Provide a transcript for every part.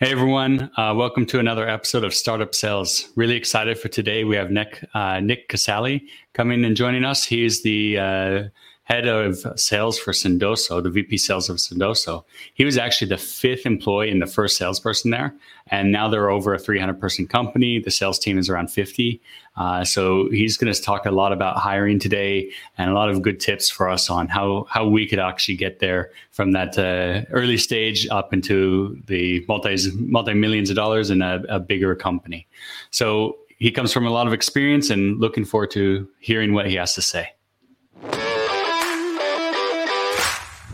Hey, everyone. Welcome to another episode of Startup Sales. Really excited for today. We have Nick Casale coming and joining us. He's the head of sales for Sendoso, the VP sales of Sendoso. He was actually the fifth employee and the first salesperson there. And now they're over a 300-person company. The sales team is around 50. So he's going to talk a lot about hiring today and a lot of good tips for us on how we could actually get there from that early stage up into the multi-millions of dollars in a bigger company. So he comes from a lot of experience and looking forward to hearing what he has to say.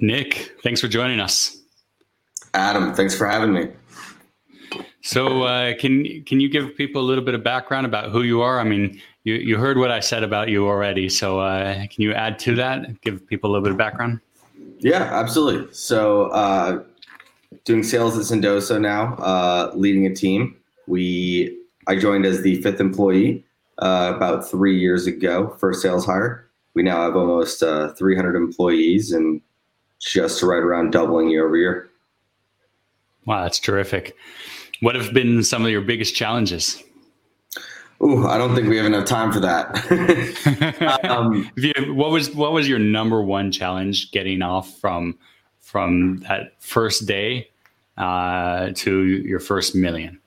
Nick, thanks for joining us. Adam, thanks for having me. So can you give people a little bit of background about who you are? I mean, you heard what I said about you already. So can you add to that? Give people a little bit of background? Yeah, absolutely. So doing sales at Sendoso now, leading a team. I joined as the fifth employee about 3 years ago, first sales hire. We now have almost 300 employees and just right around doubling year over year. Wow, that's terrific. What have been some of your biggest challenges? Ooh, I don't think we have enough time for that. What was your number one challenge getting off from that first day to your first million?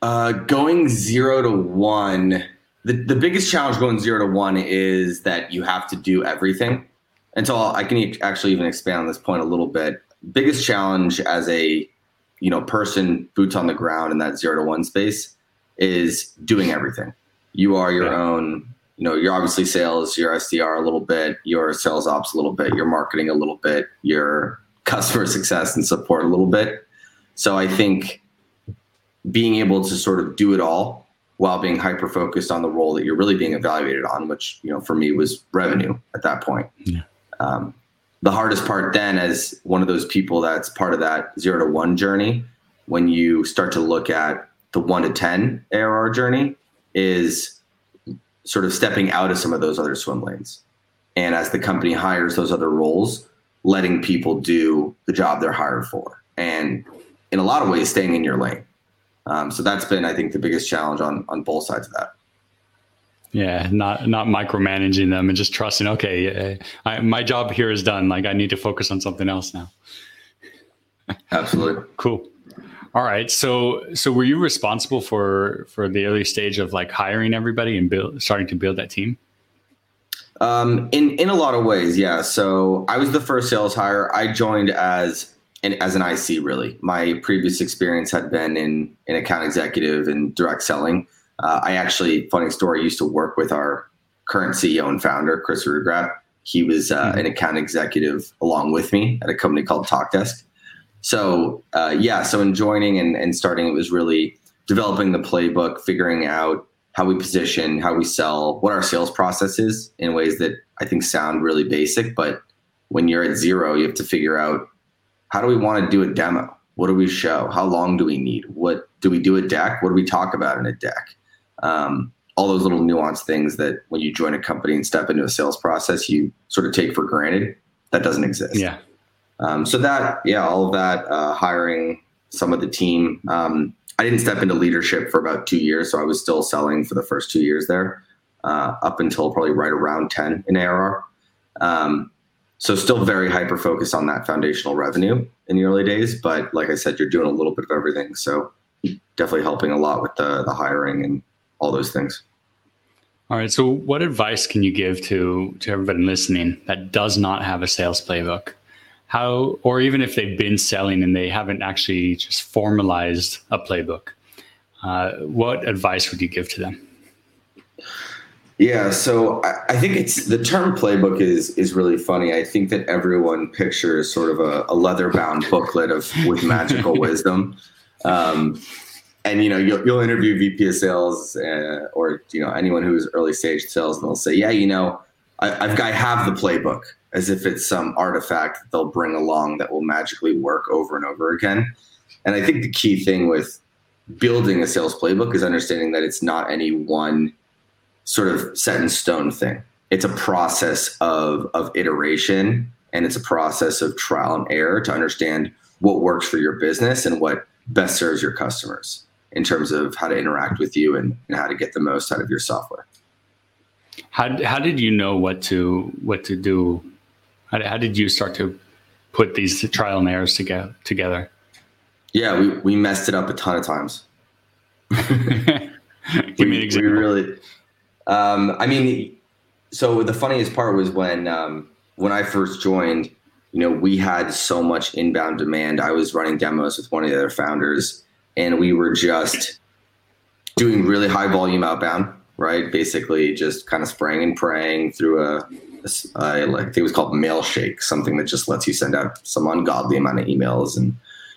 Going 0 to 1. The biggest challenge going 0 to 1 is that you have to do everything. And so I can actually even expand on this point a little bit. Biggest challenge as a person, boots on the ground in that 0 to 1 space, is doing everything. You are your own, you're obviously sales, you're SDR a little bit, you're sales ops a little bit, you're marketing a little bit, you're customer success and support a little bit. So I think being able to sort of do it all while being hyper-focused on the role that you're really being evaluated on, which, for me was revenue at that point. Yeah. The hardest part then, as one of those people that's part of that 0 to 1 journey, when you start to look at the 1 to 10 ARR journey, is sort of stepping out of some of those other swim lanes. And as the company hires those other roles, letting people do the job they're hired for. And in a lot of ways, staying in your lane. So that's been, I think, the biggest challenge on both sides of that. Yeah, not micromanaging them and just trusting, okay, my job here is done. Like, I need to focus on something else now. Absolutely. Cool. All right. So were you responsible for the early stage of like hiring everybody and starting to build that team? In a lot of ways, yeah. So I was the first sales hire. I joined as an IC, really. My previous experience had been in account executive and direct selling. I actually, funny story, used to work with our current CEO and founder, Chris Rugrat. He was an account executive along with me at a company called Talkdesk. So, so in joining and starting, it was really developing the playbook, figuring out how we position, how we sell, what our sales process is in ways that I think sound really basic. But when you're at 0, you have to figure out, how do we want to do a demo? What do we show? How long do we need? What do we do a deck? What do we talk about in a deck? All those little nuanced things that when you join a company and step into a sales process, you sort of take for granted. That doesn't exist. Yeah. All of that, hiring some of the team. I didn't step into leadership for about 2 years. So I was still selling for the first 2 years there, up until probably right around 10 in ARR. So still very hyper-focused on that foundational revenue in the early days. But like I said, you're doing a little bit of everything. So definitely helping a lot with the hiring and all those things. All right. So what advice can you give to everybody listening that does not have a sales playbook? Or even if they've been selling and they haven't actually just formalized a playbook, what advice would you give to them? Yeah, so I think it's the term playbook is really funny. I think that everyone pictures sort of a leather-bound booklet with magical wisdom. And, you know, you'll interview VP of sales or, you know, anyone who's early stage sales, and they'll say, yeah, you know, I have the playbook, as if it's some artifact that they'll bring along that will magically work over and over again. And I think the key thing with building a sales playbook is understanding that it's not any one sort of set in stone thing. It's a process of iteration, and it's a process of trial and error to understand what works for your business and what best serves your customers in terms of how to interact with you and how to get the most out of your software. How did you know what to do? How did you start to put these trial and errors together? Yeah, we messed it up a ton of times. Give me an example. We really, so the funniest part was when I first joined, you know, we had so much inbound demand. I was running demos with one of the other founders, and we were just doing really high volume outbound, right? Basically just kind of spraying and praying through I think it was called Mailshake, something that just lets you send out some ungodly amount of emails and,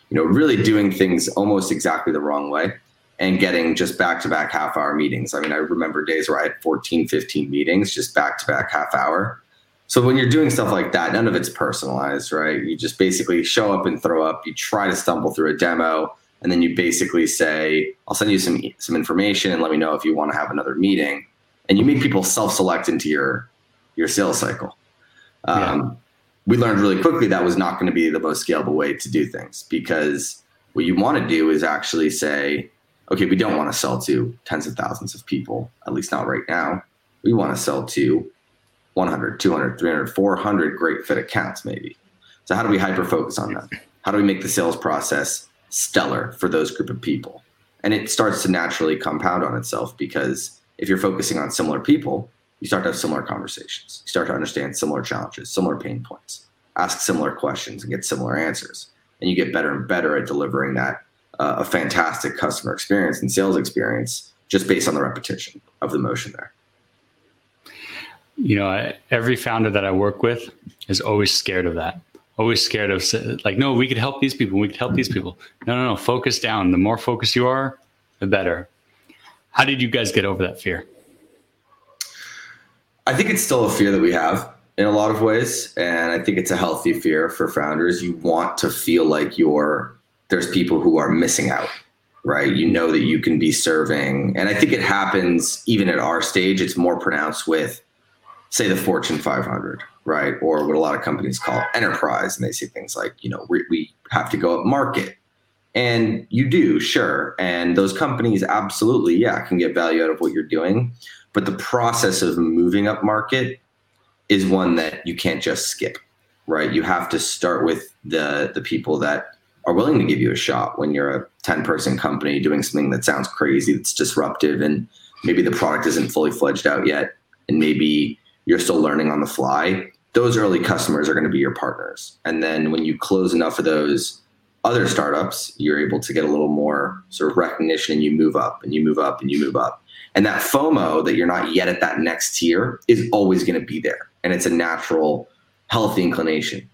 you know, really doing things almost exactly the wrong way and getting just back-to-back half-hour meetings. I mean, I remember days where I had 14, 15 meetings, just back-to-back half-hour. So when you're doing stuff like that, none of it's personalized, right? You just basically show up and throw up. You try to stumble through a demo, and then you basically say, I'll send you some information and let me know if you want to have another meeting. And you make people self-select into your sales cycle. We learned really quickly that was not going to be the most scalable way to do things, because what you want to do is actually say, okay, we don't want to sell to tens of thousands of people, at least not right now. We want to sell to 100, 200, 300, 400 great fit accounts maybe. So how do we hyper-focus on them? How do we make the sales process stellar for those group of people? And it starts to naturally compound on itself, because if you're focusing on similar people, you start to have similar conversations. You start to understand similar challenges, similar pain points, ask similar questions and get similar answers. And you get better and better at delivering that a fantastic customer experience and sales experience just based on the repetition of the motion there. You know, every founder that I work with is always scared of that. Always scared of, like, no, we could help these people. We could help these people. No, focus down. The more focused you are, the better. How did you guys get over that fear? I think it's still a fear that we have in a lot of ways. And I think it's a healthy fear for founders. You want to feel like there's people who are missing out, right? You know that you can be serving. And I think it happens even at our stage. It's more pronounced with, say, the Fortune 500, right? Or what a lot of companies call enterprise. And they say things like, you know, we have to go up market. And you do, sure. And those companies absolutely, can get value out of what you're doing. But the process of moving up market is one that you can't just skip, right? You have to start with the people that are willing to give you a shot when you're a 10-person company doing something that sounds crazy, that's disruptive, and maybe the product isn't fully fledged out yet, and maybe you're still learning on the fly. Those early customers are going to be your partners. And then when you close enough of those other startups, you're able to get a little more sort of recognition, and you move up and you move up and you move up. And that FOMO that you're not yet at that next tier is always going to be there. And it's a natural, healthy inclination.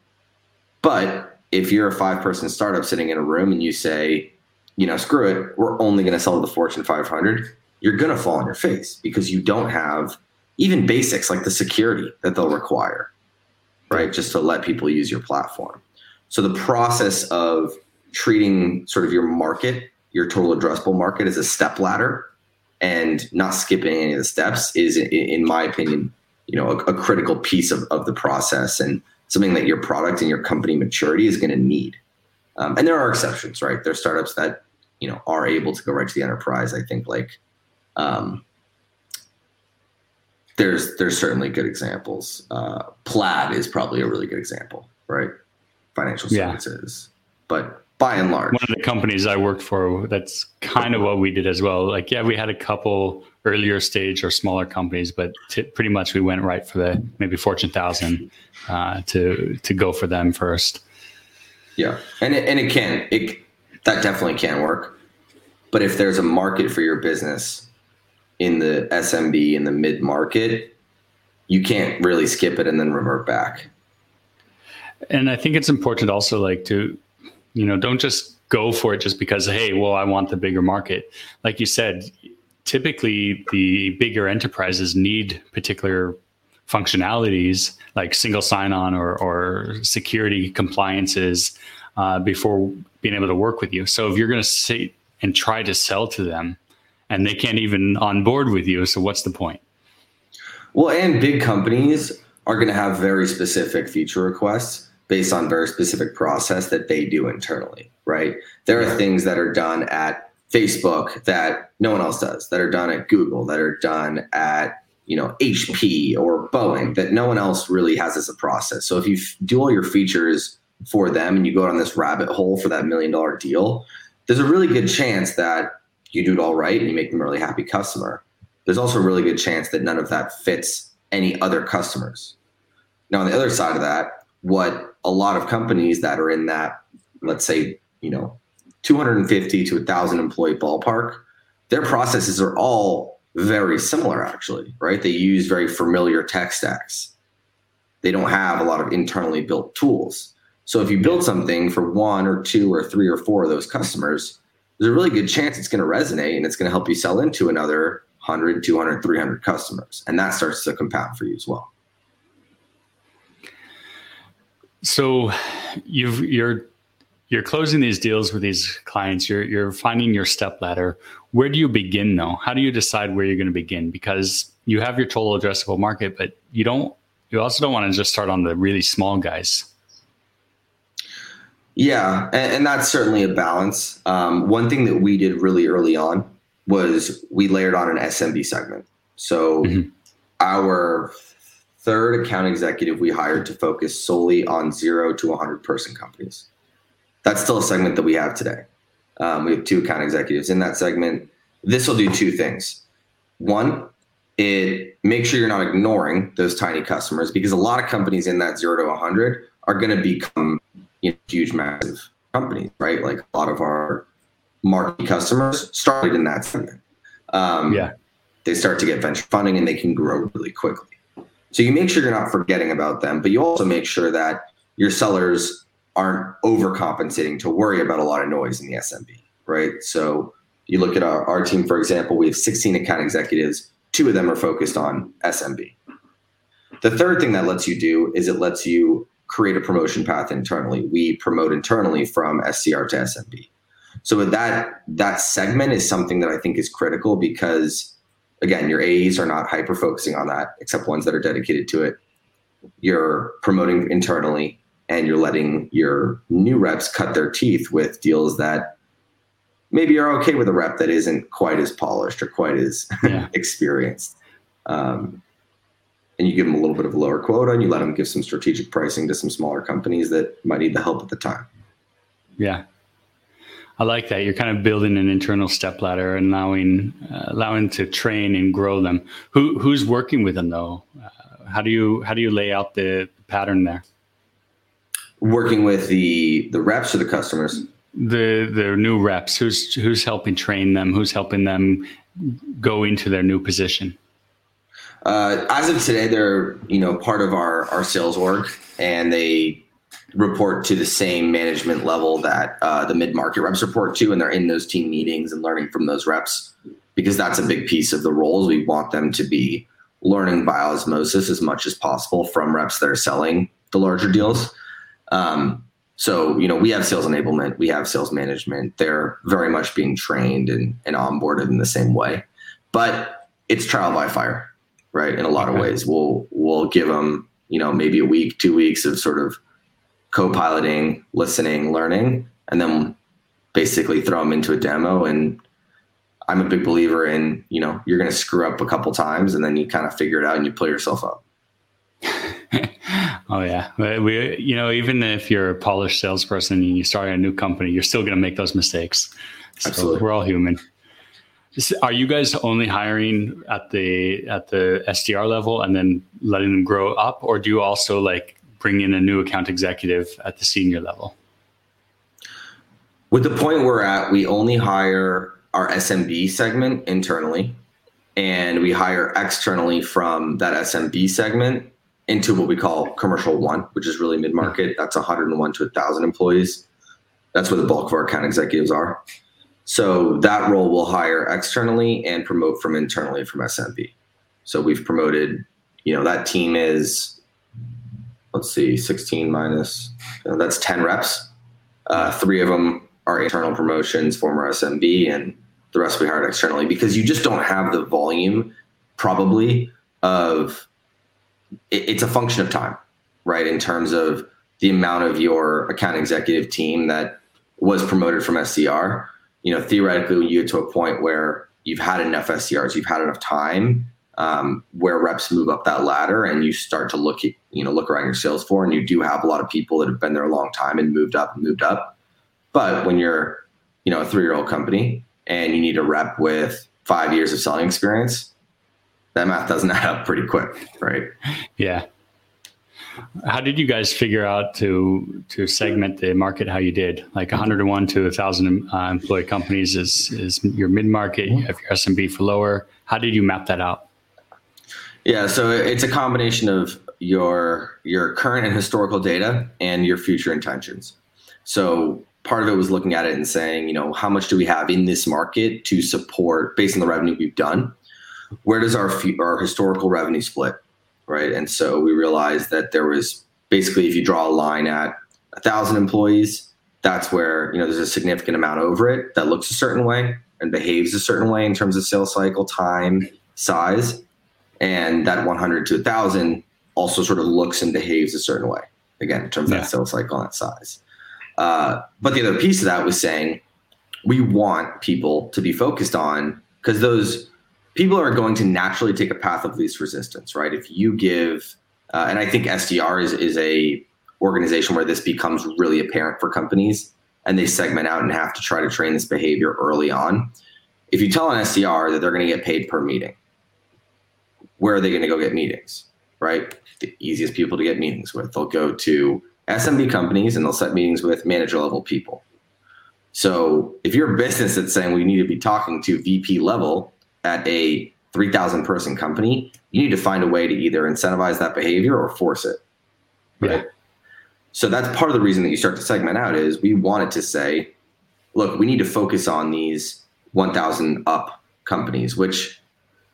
But if you're a 5-person startup sitting in a room and you say, you know, screw it, we're only going to sell to the Fortune 500, you're going to fall on your face, because you don't have even basics like the security that they'll require, right? Just to let people use your platform. So the process of treating sort of your market, your total addressable market, as a step ladder, and not skipping any of the steps is, in my opinion, you know, a critical piece of the process, and something that your product and your company maturity is going to need. And there are exceptions, right? There are startups that, you know, are able to go right to the enterprise. I think there's certainly good examples. Plaid is probably a really good example, right? Financial services, but by and large. One of the companies I worked for, that's kind of what we did as well. Like, we had a couple earlier stage or smaller companies, but pretty much we went right for the maybe Fortune 1000 to go for them first. Yeah, and it definitely can work. But if there's a market for your business, in the SMB, in the mid-market, you can't really skip it and then revert back. And I think it's important also, like, to, you know, don't just go for it just because, hey, well, I want the bigger market. Like you said, typically the bigger enterprises need particular functionalities like single sign-on or security compliances before being able to work with you. So if you're going to sit and try to sell to them and they can't even onboard with you, so what's the point? Well, and big companies are going to have very specific feature requests based on very specific process that they do internally, right? There are things that are done at Facebook that no one else does, that are done at Google, that are done at, you know, HP or Boeing, that no one else really has as a process. So if you do all your features for them and you go down this rabbit hole for that $1 million deal, there's a really good chance that you do it all right and you make them a really happy customer. There's also a really good chance that none of that fits any other customers. Now, on the other side of that, what a lot of companies that are in that, let's say, you know, 250 to 1,000 employee ballpark, their processes are all very similar, actually, right? They use very familiar tech stacks. They don't have a lot of internally built tools. So if you build something for one or two or three or four of those customers, there's a really good chance it's going to resonate and it's going to help you sell into another 100, 200, 300 customers. And that starts to compound for you as well. So you're closing these deals with these clients. You're finding your step ladder. Where do you begin though? How do you decide where you're going to begin? Because you have your total addressable market, but you also don't want to just start on the really small guys. Yeah, and that's certainly a balance. One thing that we did really early on was we layered on an SMB segment. So our third account executive we hired to focus solely on 0 to 100 person companies. That's still a segment that we have today. We have 2 account executives in that segment. This will do 2 things. One, it makes sure you're not ignoring those tiny customers, because a lot of companies in that 0 to 100 are going to become, you know, huge, massive companies, right? Like a lot of our marquee customers started in that segment. They start to get venture funding and they can grow really quickly. So you make sure you're not forgetting about them, but you also make sure that your sellers aren't overcompensating to worry about a lot of noise in the SMB, right? So you look at our team, for example, we have 16 account executives. 2 of them are focused on SMB. The third thing that lets you do is it lets you create a promotion path internally. We promote internally from SCR to SMB. So with that segment is something that I think is critical, because again, your AEs are not hyper-focusing on that, except ones that are dedicated to it. You're promoting internally and you're letting your new reps cut their teeth with deals that maybe are okay with a rep that isn't quite as polished or quite as experienced. And you give them a little bit of a lower quota and you let them give some strategic pricing to some smaller companies that might need the help at the time. Yeah. I like that. You're kind of building an internal step ladder and allowing to train and grow them. Who's working with them though? How do you lay out the pattern there? Working with the reps or the customers? The new reps. Who's helping train them? Who's helping them go into their new position? As of today, they're, you know, part of our sales org, and they report to the same management level that the mid-market reps report to, and they're in those team meetings and learning from those reps, because that's a big piece of the roles. We want them to be learning by osmosis as much as possible from reps that are selling the larger deals. So, you know, we have sales enablement, we have sales management. They're very much being trained and onboarded in the same way, but it's trial by fire, right? In a lot of ways, we'll give them, you know, maybe a week, 2 weeks of sort of co-piloting, listening, learning, and then basically throw them into a demo. And I'm a big believer in, you know, you're going to screw up a couple times and then you kind of figure it out and you pull yourself up. Oh yeah. We, you know, even if you're a polished salesperson and you start a new company, you're still going to make those mistakes. So absolutely. We're all human. Are you guys only hiring at the SDR level and then letting them grow up, or do you also like bring in a new account executive at the senior level? With the point we're at, we only hire our SMB segment internally. and we hire externally from that SMB segment into what we call commercial one, which is really mid-market. That's 101 to 1,000 employees. That's where the bulk of our account executives are. So that role will hire externally and promote from internally from SMB. So we've promoted, you know, that team is, let's see, 16 minus, you know, that's 10 reps. Three of them are internal promotions, former SMB, and the rest we hired externally because you just don't have the volume probably of, it's a function of time, right? In terms of the amount of your account executive team that was promoted from SDR, you know, theoretically you get to a point where you've had enough SDRs, you've had enough time where reps move up that ladder and you start to look at, you know, look around your sales floor and you do have a lot of people that have been there a long time and moved up. But when you're, you know, a 3-year-old company and you need a rep with 5 years of selling experience, that math doesn't add up pretty quick, right? Yeah. How did you guys figure out to segment the market how you did? Like 101 to 1,000 employee companies is your mid-market, you have your SMB for lower. How did you map that out? Yeah, so it's a combination of your current and historical data and your future intentions. So part of it was looking at it and saying, you know, how much do we have in this market to support based on the revenue we've done? Where does our historical revenue split, right? And so we realized that there was basically, if you draw a line at 1,000 employees, that's where, you know, there's a significant amount over it that looks a certain way and behaves a certain way in terms of sales cycle, time, size. And that 100 to 1,000 also sort of looks and behaves a certain way, again, in terms of that sales cycle and that size. But the other piece of that was saying, we want people to be focused on, because those people are going to naturally take a path of least resistance, right? If you give, and I think SDR is a organization where this becomes really apparent for companies and they segment out and have to try to train this behavior early on. If you tell an SDR that they're going to get paid per meeting, where are they going to go get meetings, right? The easiest people to get meetings with, they'll go to SMB companies and they'll set meetings with manager level people. So if you're a business that's saying we need to be talking to VP level at a 3,000 person company, you need to find a way to either incentivize that behavior or force it. Right. Yeah. So that's part of the reason that you start to segment out is we wanted to say, look, we need to focus on these 1,000 up companies, which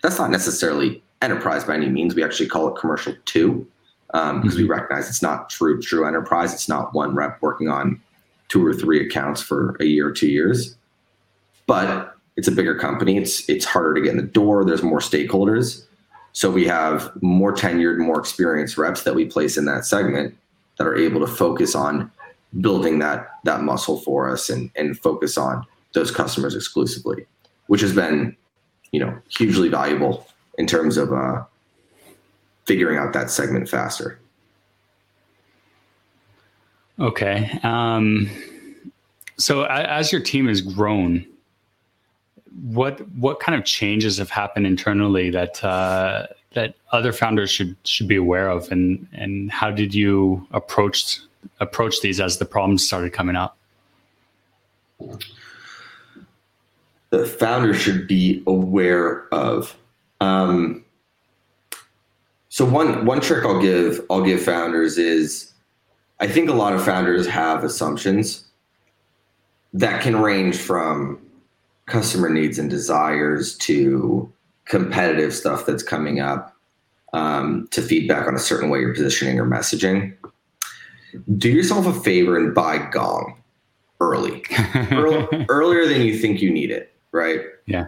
that's not necessarily enterprise by any means. We actually call it commercial two, because we recognize it's not true enterprise. It's not one rep working on 2 or 3 accounts for a year or 2 years, but it's a bigger company. It's harder to get in the door. There's more stakeholders. So we have more tenured, more experienced reps that we place in that segment that are able to focus on building that muscle for us and focus on those customers exclusively, which has been, you know, hugely valuable in terms of figuring out that segment faster. Okay. So as your team has grown, what kind of changes have happened internally that other founders should be aware of, and how did you approach these as the problems started coming up? The founders should be aware of. So one trick I'll give founders is, I think a lot of founders have assumptions that can range from customer needs and desires to competitive stuff that's coming up, to feedback on a certain way you're positioning or messaging. Do yourself a favor and buy Gong early, earlier than you think you need it, right? Yeah.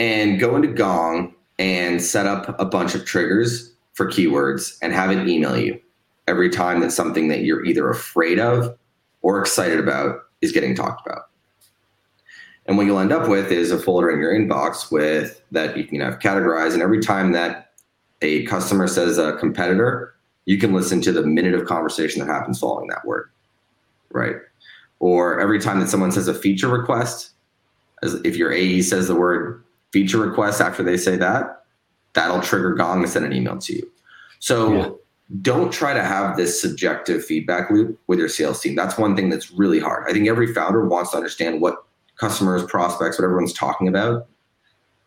And go into Gong and set up a bunch of triggers for keywords and have it email you every time that something that you're either afraid of or excited about is getting talked about. And what you'll end up with is a folder in your inbox with that you can have categorized. And every time that a customer says a competitor, you can listen to the minute of conversation that happens following that word, right? Or every time that someone says a feature request, as if your AE says the word feature request after they say that, that'll trigger Gong to send an email to you. So Don't try to have this subjective feedback loop with your sales team. That's one thing that's really hard. I think every founder wants to understand what customers, prospects, what everyone's talking about.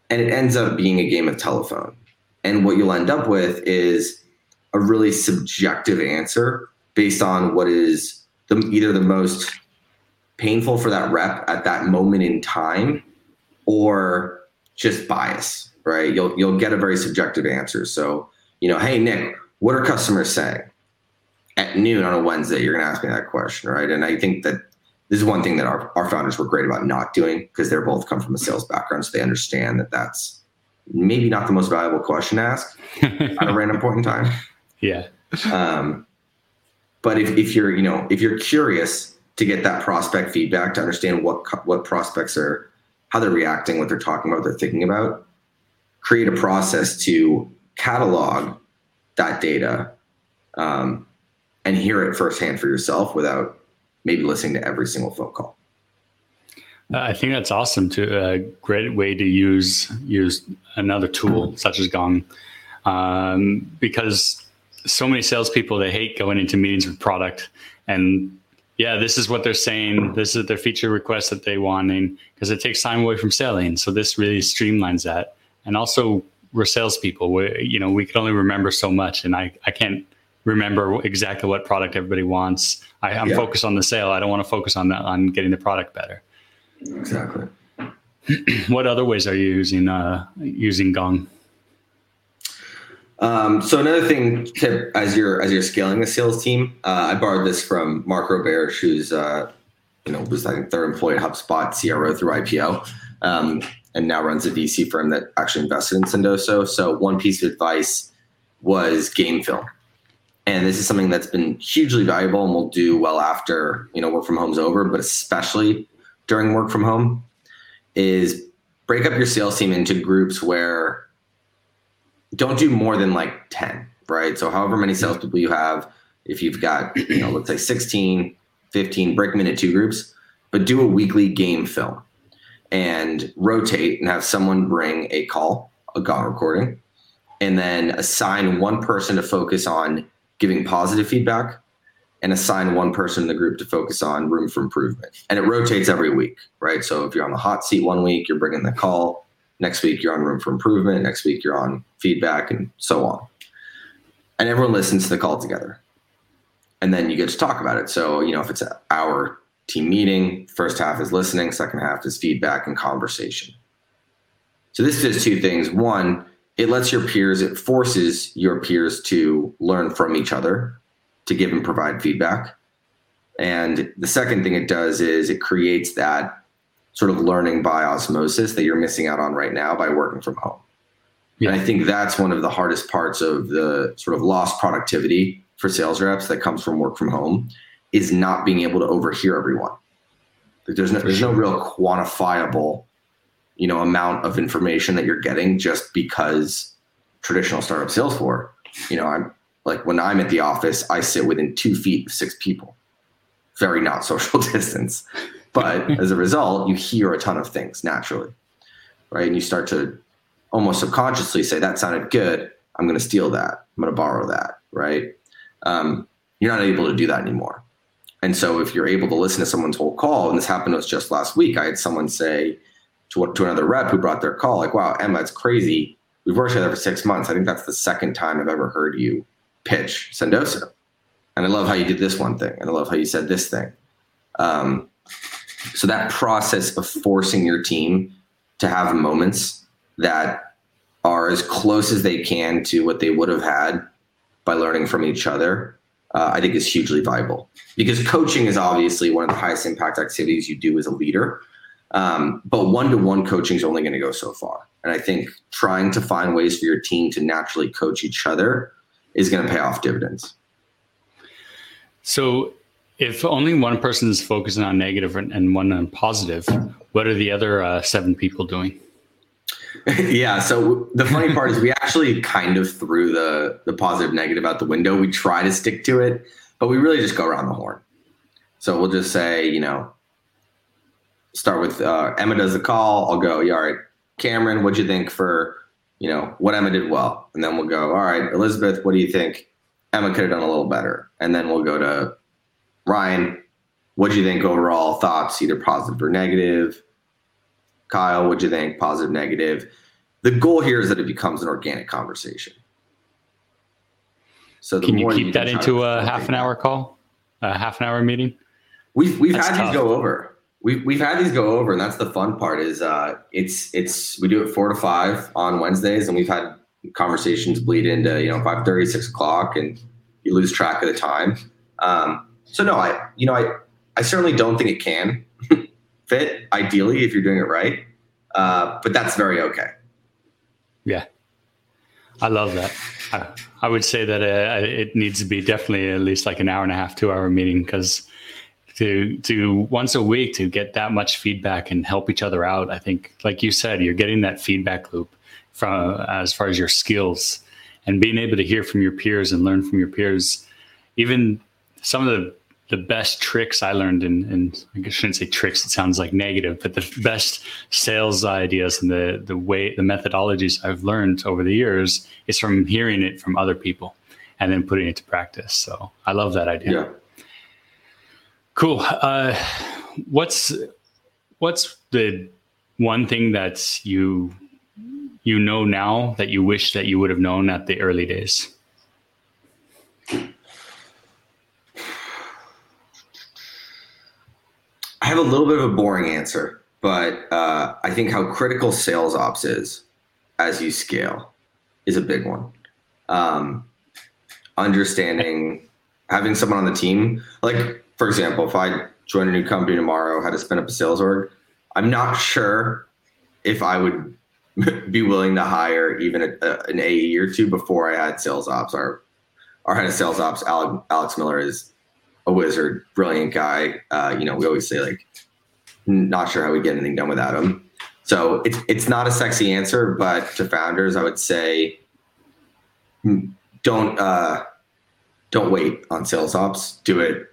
And it ends up being a game of telephone. And what you'll end up with is a really subjective answer based on what is either the most painful for that rep at that moment in time or just bias, right? You'll get a very subjective answer. So, you know, hey, Nick, what are customers saying? At noon on a Wednesday, you're going to ask me that question, right? And I think that this is one thing that our founders were great about not doing because they're both come from a sales background. So they understand that that's maybe not the most valuable question to ask at a random point in time. Yeah. But if you're curious to get that prospect feedback, to understand what prospects are, how they're reacting, what they're talking about, what they're thinking about, create a process to catalog that data and hear it firsthand for yourself without maybe listening to every single phone call. I think that's awesome too. A great way to use another tool such as Gong, because so many salespeople, they hate going into meetings with product and this is what they're saying. This is their feature request that they wanting because it takes time away from selling. So this really streamlines that. And also we're salespeople. We can only remember so much, and I can't remember exactly what product everybody wants. I'm focused on the sale. I don't want to focus on getting the product better. Exactly. What other ways are you using Gong? So another thing, tip as you're scaling the sales team, I borrowed this from Mark Roberge, who's was I think third employee at HubSpot, CRO through IPO, and now runs a VC firm that actually invested in Sendoso. So one piece of advice was game film, and this is something that's been hugely valuable and will do well after work from home's over, but especially during work from home. Is break up your sales team into groups where don't do more than like 10, right? So however many salespeople you have, if you've got, let's say 16, 15, break them into two groups, but do a weekly game film and rotate and have someone bring a call, a Gong recording, and then assign one person to focus on giving positive feedback and assign one person in the group to focus on room for improvement. And it rotates every week, right? So if you're on the hot seat one week, you're bringing the call. Next week, you're on room for improvement. Next week, you're on feedback and so on. And everyone listens to the call together. And then you get to talk about it. So, if it's an hour team meeting, first half is listening, second half is feedback and conversation. So this does two things. One, it forces your peers to learn from each other, to give and provide feedback. And the second thing it does is it creates that sort of learning by osmosis that you're missing out on right now by working from home. Yeah. And I think that's one of the hardest parts of the sort of lost productivity for sales reps that comes from work from home is not being able to overhear everyone. Like there's no real quantifiable, amount of information that you're getting just because traditional startup sales floor, I'm like when I'm at the office, I sit within 2 feet of 6 people, very not social distance. But as a result, you hear a ton of things naturally, right? And you start to almost subconsciously say, that sounded good. I'm going to steal that. I'm going to borrow that, right? You're not able to do that anymore. And so if you're able to listen to someone's whole call, and this happened to us just last week, I had someone say to another rep who brought their call, like, wow, Emma, it's crazy. We've worked together for 6 months. I think that's the second time I've ever heard you pitch Sendoso. And I love how you did this one thing. And I love how you said this thing. So that process of forcing your team to have moments that are as close as they can to what they would have had by learning from each other, I think is hugely valuable. Because coaching is obviously one of the highest impact activities you do as a leader. But one-to-one coaching is only going to go so far. And I think trying to find ways for your team to naturally coach each other is going to pay off dividends. So if only one person is focusing on negative and one on positive, what are the other 7 people doing? Yeah. So the funny part is we actually kind of threw the positive negative out the window. We try to stick to it, but we really just go around the horn. So we'll just say, start with Emma does the call. I'll go, yeah, all right, Cameron, what'd you think for, what Emma did well? And then we'll go, all right, Elizabeth, what do you think? Emma could have done a little better. And then we'll go to Ryan, what do you think overall thoughts, either positive or negative? Kyle, what do you think, positive, negative? The goal here is that it becomes an organic conversation. So the Can you keep that into a half an hour meeting? We've had these go over. We've had these go over, and that's the fun part. Is we do it 4 to 5 on Wednesdays, and we've had conversations bleed into 5:30, 6 o'clock, and you lose track of the time. So I certainly don't think it can fit ideally if you're doing it right, but that's very okay. Yeah, I love that. I would say that it needs to be definitely at least like an hour and a half, 2 hour meeting, because to once a week to get that much feedback and help each other out. I think, like you said, you're getting that feedback loop from as far as your skills and being able to hear from your peers and learn from your peers. Even some of the best tricks I learned and I shouldn't say tricks, it sounds like negative, but the best sales ideas and the methodologies I've learned over the years is from hearing it from other people and then putting it to practice. So I love that idea. Yeah. Cool. What's the one thing that you know now that you wish that you would have known at the early days? I have a little bit of a boring answer, but I think how critical sales ops is as you scale is a big one. Understanding, having someone on the team, like, for example, if I join a new company tomorrow, how to spin up a sales org, I'm not sure if I would be willing to hire even an AE or two before I had sales ops. Our head of sales ops, Alex Miller, is a wizard, brilliant guy. We always say, like, not sure how we get anything done without him. So it's not a sexy answer, but to founders, I would say don't wait on sales ops. Do it.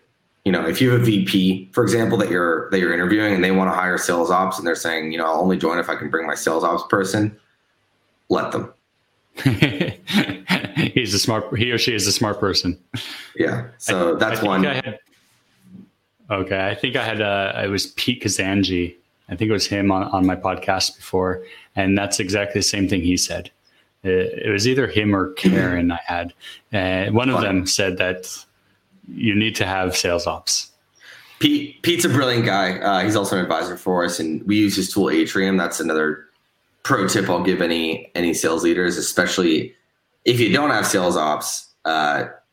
If you have a VP, for example, that you're interviewing and they want to hire sales ops and they're saying, I'll only join if I can bring my sales ops person, let them. He or she is a smart person. Yeah. So that's one. I think it was Pete Kazanji. I think it was him on my podcast before. And that's exactly the same thing he said. It was either him or Karen I had. One of them said that you need to have sales ops. Pete's a brilliant guy. He's also an advisor for us, and we use his tool Atrium. That's another pro tip I'll give any sales leaders, especially if you don't have sales ops.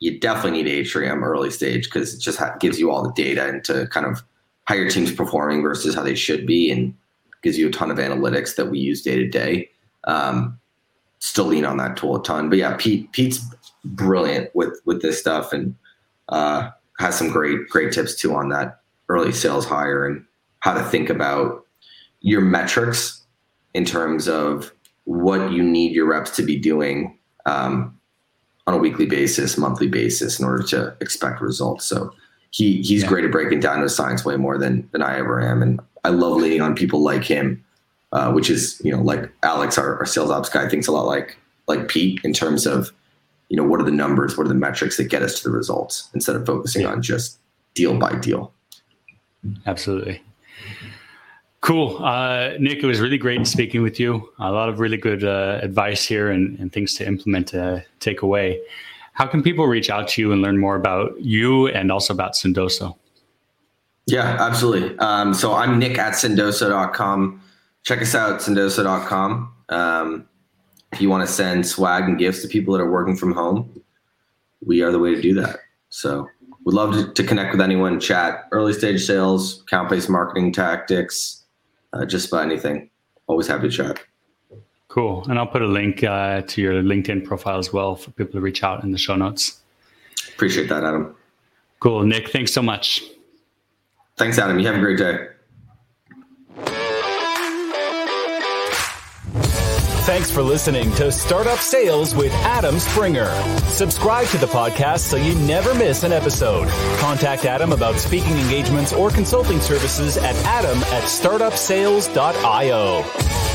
You definitely need Atrium early stage because it just gives you all the data into kind of how your team's performing versus how they should be, and gives you a ton of analytics that we use day to day. Still lean on that tool a ton, but yeah, Pete's brilliant with this stuff, and has some great tips too on that early sales hire and how to think about your metrics in terms of what you need your reps to be doing on a weekly basis, monthly basis in order to expect results. So he's great at breaking down the science way more than I ever am. And I love leaning on people like him, which is, like Alex, our sales ops guy, thinks a lot like Pete in terms of, what are the numbers? What are the metrics that get us to the results instead of focusing on just deal by deal? Absolutely. Cool. Nick, it was really great speaking with you. A lot of really good advice here and things to implement, take away. How can people reach out to you and learn more about you and also about Sendoso? Yeah, absolutely. So I'm Nick at Sendoso.com. Check us out, Sendoso.com. If you want to send swag and gifts to people that are working from home, we are the way to do that. So we'd love to connect with anyone, chat, early stage sales, account-based marketing tactics, just about anything. Always happy to chat. Cool. And I'll put a link to your LinkedIn profile as well for people to reach out in the show notes. Appreciate that, Adam. Cool. Nick, thanks so much. Thanks, Adam. You have a great day. Thanks for listening to Startup Sales with Adam Springer. Subscribe to the podcast so you never miss an episode. Contact Adam about speaking engagements or consulting services at adam@startupsales.io.